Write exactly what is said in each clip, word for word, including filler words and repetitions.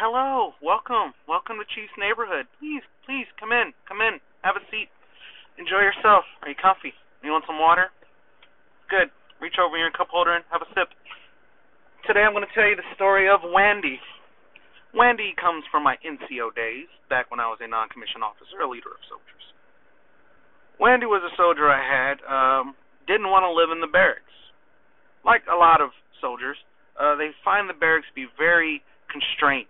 hello, welcome, welcome to Chief's Neighborhood. Please, please, come in, come in, have a seat, enjoy yourself. Are you comfy? You want some water? Good. Reach over your cup holder and have a sip. Today I'm going to tell you the story of Wandy. Wandy comes from my N C O days, back when I was a non-commissioned officer, a leader of soldiers. Wandy was a soldier I had, um, didn't want to live in the barracks. Like a lot of soldiers, uh, they find the barracks to be very constrained.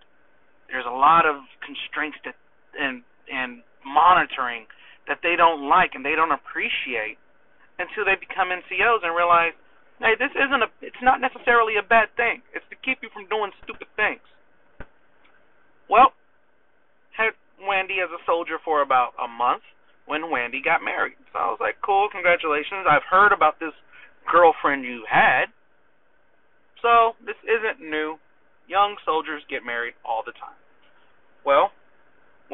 There's a lot of constraints that, and, and monitoring that they don't like and they don't appreciate until they become N C Os and realize, hey, this isn't a, it's not necessarily a bad thing. It's to keep you from doing stupid things. Well, had Wandy as a soldier for about a month when Wandy got married. So I was like, cool, congratulations. I've heard about this girlfriend you had. So this isn't new. Young soldiers get married all the time. Well,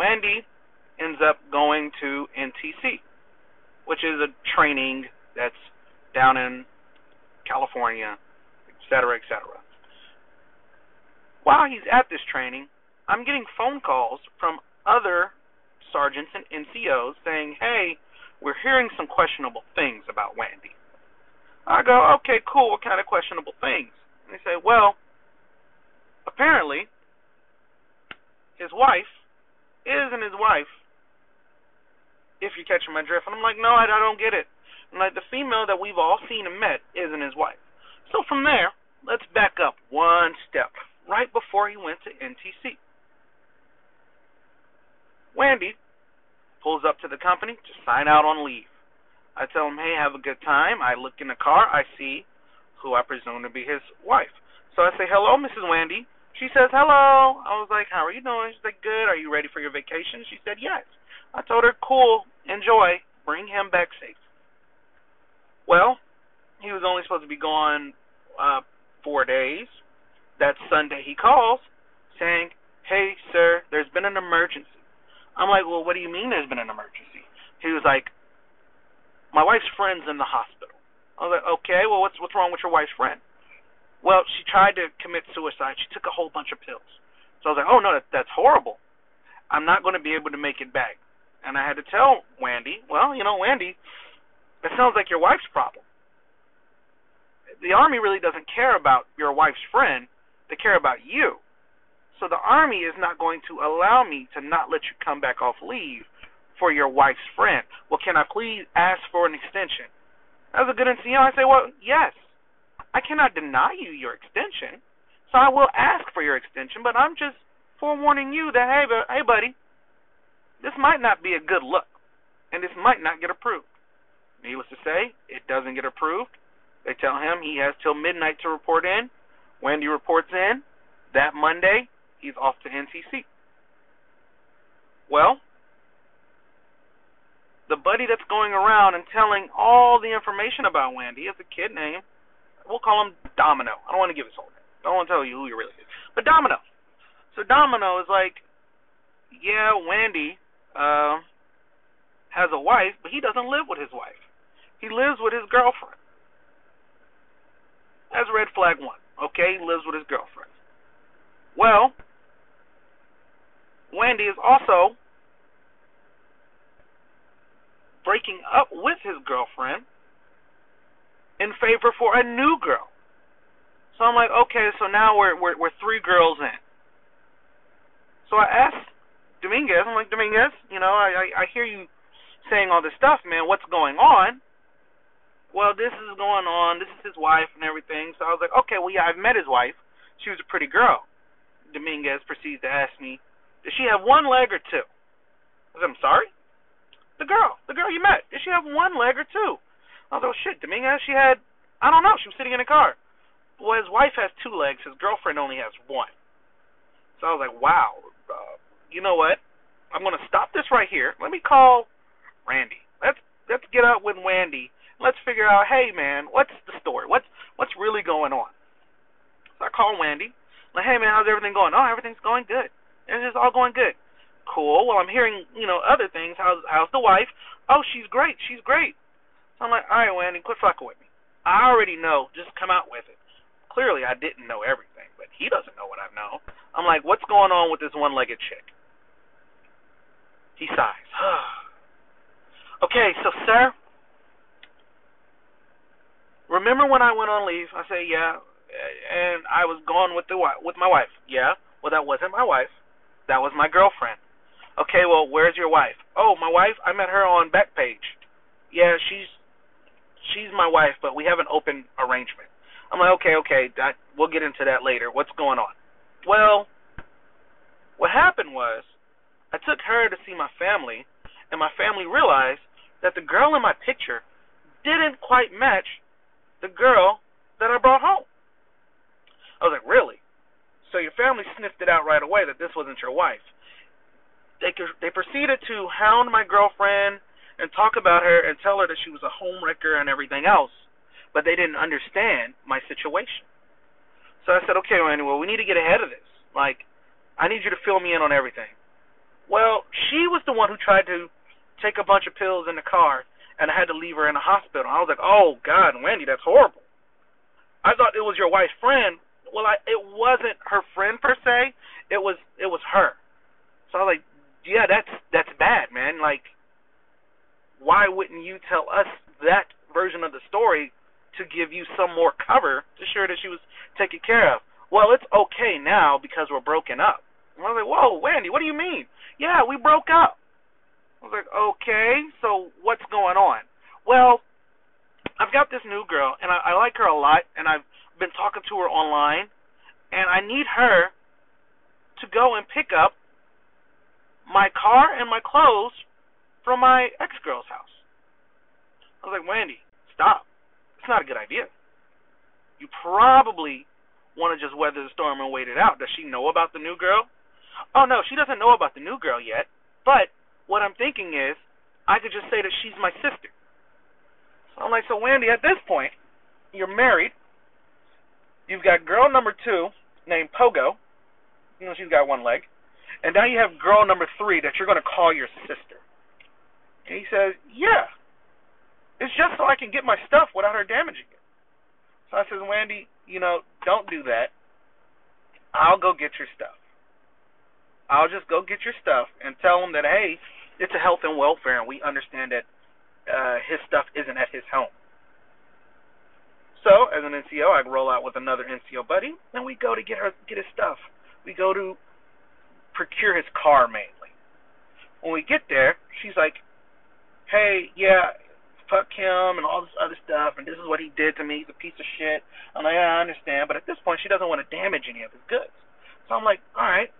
Wandy ends up going to N T C, which is a training that's down in California, et cetera, et cetera. While he's at this training, I'm getting phone calls from other sergeants and N C Os saying, hey, we're hearing some questionable things about Wandy. I go, okay, cool, what kind of questionable things? And they say, well, apparently his wife isn't his wife, if you're catching my drift. And I'm like, no, I, I don't get it. I'm like, the female that we've all seen and met isn't his wife. So from there, let's back up one step, right before he went to N T C. Wandy pulls up to the company to sign out on leave. I tell him, hey, have a good time. I look in the car. I see who I presume to be his wife. So I say, hello, Missus Wandy. She says, hello. I was like, how are you doing? She's like, good. Are you ready for your vacation? She said, yes. I told her, cool, enjoy. Bring him back safe. Well, he was only supposed to be gone uh, four days. That Sunday he calls saying, hey, sir, there's been an emergency. I'm like, well, what do you mean there's been an emergency? He was like, my wife's friend's in the hospital. I was like, okay, well, what's what's wrong with your wife's friend? Well, she tried to commit suicide. She took a whole bunch of pills. So I was like, oh, no, that, that's horrible. I'm not going to be able to make it back. And I had to tell Wandy, well, you know, Wandy, that sounds like your wife's problem. The Army really doesn't care about your wife's friend. They care about you. So the Army is not going to allow me to not let you come back off leave for your wife's friend. Well, can I please ask for an extension? As a good N C O, I say, well, yes. I cannot deny you your extension, so I will ask for your extension, but I'm just forewarning you that, hey, bu- hey buddy, this might not be a good look, and this might not get approved. Needless to say, it doesn't get approved. They tell him he has till midnight to report in. Wandy reports in. That Monday, he's off to N C C. Well, the buddy that's going around and telling all the information about Wandy is a kid named, we'll call him Domino. I don't want to give his whole name. I don't want to tell you who he really is. But Domino. So Domino is like, yeah, Wandy uh, has a wife, but he doesn't live with his wife. He lives with his girlfriend. That's red flag one. Okay, he lives with his girlfriend. Well, Wandy is also breaking up with his girlfriend in favor for a new girl. So I'm like, okay, so now we're we're, we're three girls in. So I asked Dominguez, I'm like, Dominguez, you know, I, I, I hear you saying all this stuff, man. What's going on? Well, this is going on. This is his wife and everything. So I was like, okay, well, yeah, I've met his wife. She was a pretty girl. Dominguez proceeds to ask me, does she have one leg or two? I said, I'm sorry? The girl, the girl you met, did she have one leg or two? I was like, oh, shit, Dominguez, she had, I don't know, she was sitting in a car. Well, his wife has two legs. His girlfriend only has one. So I was like, wow, uh, you know what? I'm going to stop this right here. Let me call Randy. Let's let's get out with Wandy. Let's figure out, hey, man, what's the story? What's what's really going on? So I call Wandy. Like, hey, man, how's everything going? Oh, everything's going good. It's just all going good. Cool. Well, I'm hearing, you know, other things. How's, how's the wife? Oh, she's great. She's great. So I'm like, all right, Wandy, quit fucking with me. I already know. Just come out with it. Clearly, I didn't know everything, but he doesn't know what I know. I'm like, what's going on with this one-legged chick? He sighs. Okay, so, sir, remember when I went on leave? I say, yeah, and I was gone with the with my wife. Yeah, well, that wasn't my wife. That was my girlfriend. Okay, well, where's your wife? Oh, my wife? I met her on Backpage. Yeah, she's she's my wife, but we have an open arrangement. I'm like, okay, okay, that, we'll get into that later. What's going on? Well, what happened was I took her to see my family, and my family realized that the girl in my picture didn't quite match the girl that I brought home. I was like, really? So your family sniffed it out right away that this wasn't your wife. They they proceeded to hound my girlfriend and talk about her and tell her that she was a homewrecker and everything else, but they didn't understand my situation. So I said, okay, Randy, well, we need to get ahead of this. Like, I need you to fill me in on everything. Well, she was the one who tried to take a bunch of pills in the car, and I had to leave her in the hospital. I was like, oh, God, Wendy, that's horrible. I thought it was your wife's friend. Well, I, it wasn't her friend per se. It was it was her. So I was like, yeah, that's that's bad, man. Like, why wouldn't you tell us that version of the story to give you some more cover to show that she was taken care of? Well, it's okay now because we're broken up. And I was like, whoa, Wendy, what do you mean? Yeah, we broke up. I was like, okay, so what's going on? Well, I've got this new girl, and I, I like her a lot, and I've been talking to her online, and I need her to go and pick up my car and my clothes from my ex-girl's house. I was like, Wendy, stop. It's not a good idea. You probably want to just weather the storm and wait it out. Does she know about the new girl? Oh, no, she doesn't know about the new girl yet, but what I'm thinking is I could just say that she's my sister. So I'm like, so, Wendy, at this point, you're married. You've got girl number two named Pogo. You know, she's got one leg. And now you have girl number three that you're going to call your sister. And he says, yeah, it's just so I can get my stuff without her damaging it. So I says, Wendy, you know, don't do that. I'll go get your stuff. I'll just go get your stuff and tell him that, hey, it's a health and welfare, and we understand that uh, his stuff isn't at his home. So, as an N C O, I roll out with another N C O buddy, and we go to get her, get his stuff. We go to procure his car, mainly. When we get there, she's like, hey, yeah, fuck him and all this other stuff, and this is what he did to me. He's a piece of shit. I'm like, yeah, I understand, but at this point, she doesn't want to damage any of his goods. So I'm like, all right.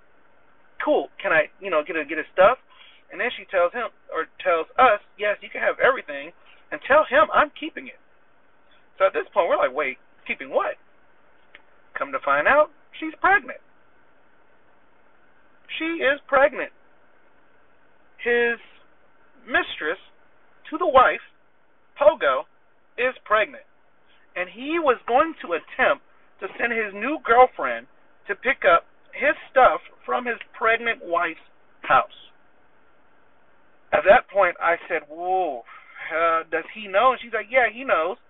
Cool, can I, you know, get, a, get his stuff? And then she tells him, or tells us, yes, you can have everything, and tell him I'm keeping it. So at this point, we're like, wait, keeping what? Come to find out, she's pregnant. She is pregnant. His mistress, to the wife, Pogo, is pregnant. And he was going to attempt to send his new girlfriend to pick up his stuff from his pregnant wife's house. At that point, I said, whoa, uh, does he know? And she's like, yeah, he knows.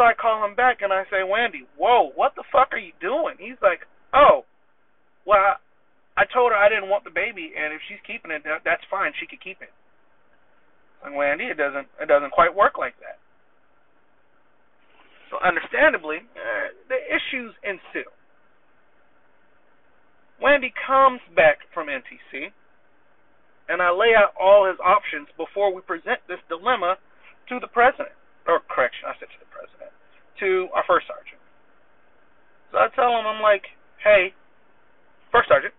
So I call him back, and I say, Wendy, whoa, what the fuck are you doing? He's like, oh, well, I told her I didn't want the baby, and if she's keeping it, that's fine. She could keep it. And Wendy, it doesn't, it doesn't quite work like that. So understandably, uh, the issues ensue. Wendy comes back from N T C, and I lay out all his options before we present this dilemma to the president. Or, correction, I said to the president. To our first sergeant. So I tell him, I'm like, hey, first sergeant,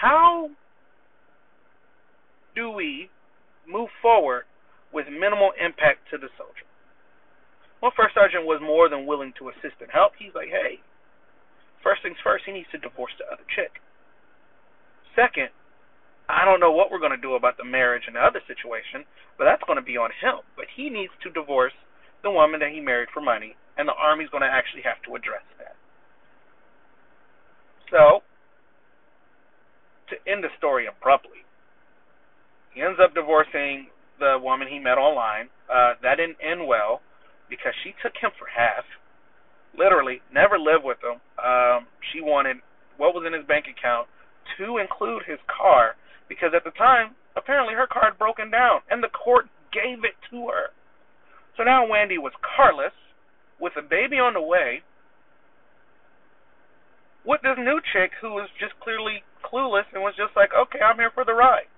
how do we move forward with minimal impact to the soldier? Well, first sergeant was more than willing to assist and help. He's like, hey, first things first, he needs to divorce the other chick. Second, I don't know what we're going to do about the marriage and the other situation, but that's going to be on him. But he needs to divorce the woman that he married for money, and the Army's going to actually have to address that. So, to end the story abruptly, he ends up divorcing the woman he met online. Uh, that didn't end well because she took him for half. Literally, never lived with him. Um, she wanted what was in his bank account, to include his car, because at the time, apparently her car had broken down, and the court gave it to her. So now Wendy was carless, with a baby on the way, with this new chick who was just clearly clueless and was just like, okay, I'm here for the ride.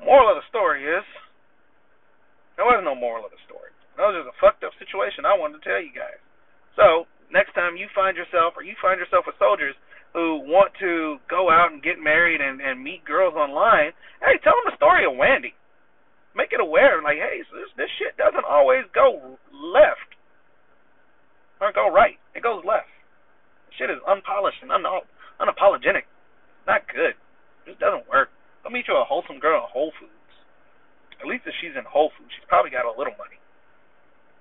Moral of the story is, there was no moral of the story. That was just a fucked up situation I wanted to tell you guys. So, next time you find yourself, or you find yourself with soldiers who want to go out and get married and, and meet girls online, hey, tell them the story of Wendy. Make it aware, like, hey, so this, this shit doesn't always go left or go right. It goes left. Shit is unpolished and un unapologetic. Not good. It just doesn't work. I'll meet you a wholesome girl at Whole Foods. At least if she's in Whole Foods, she's probably got a little money.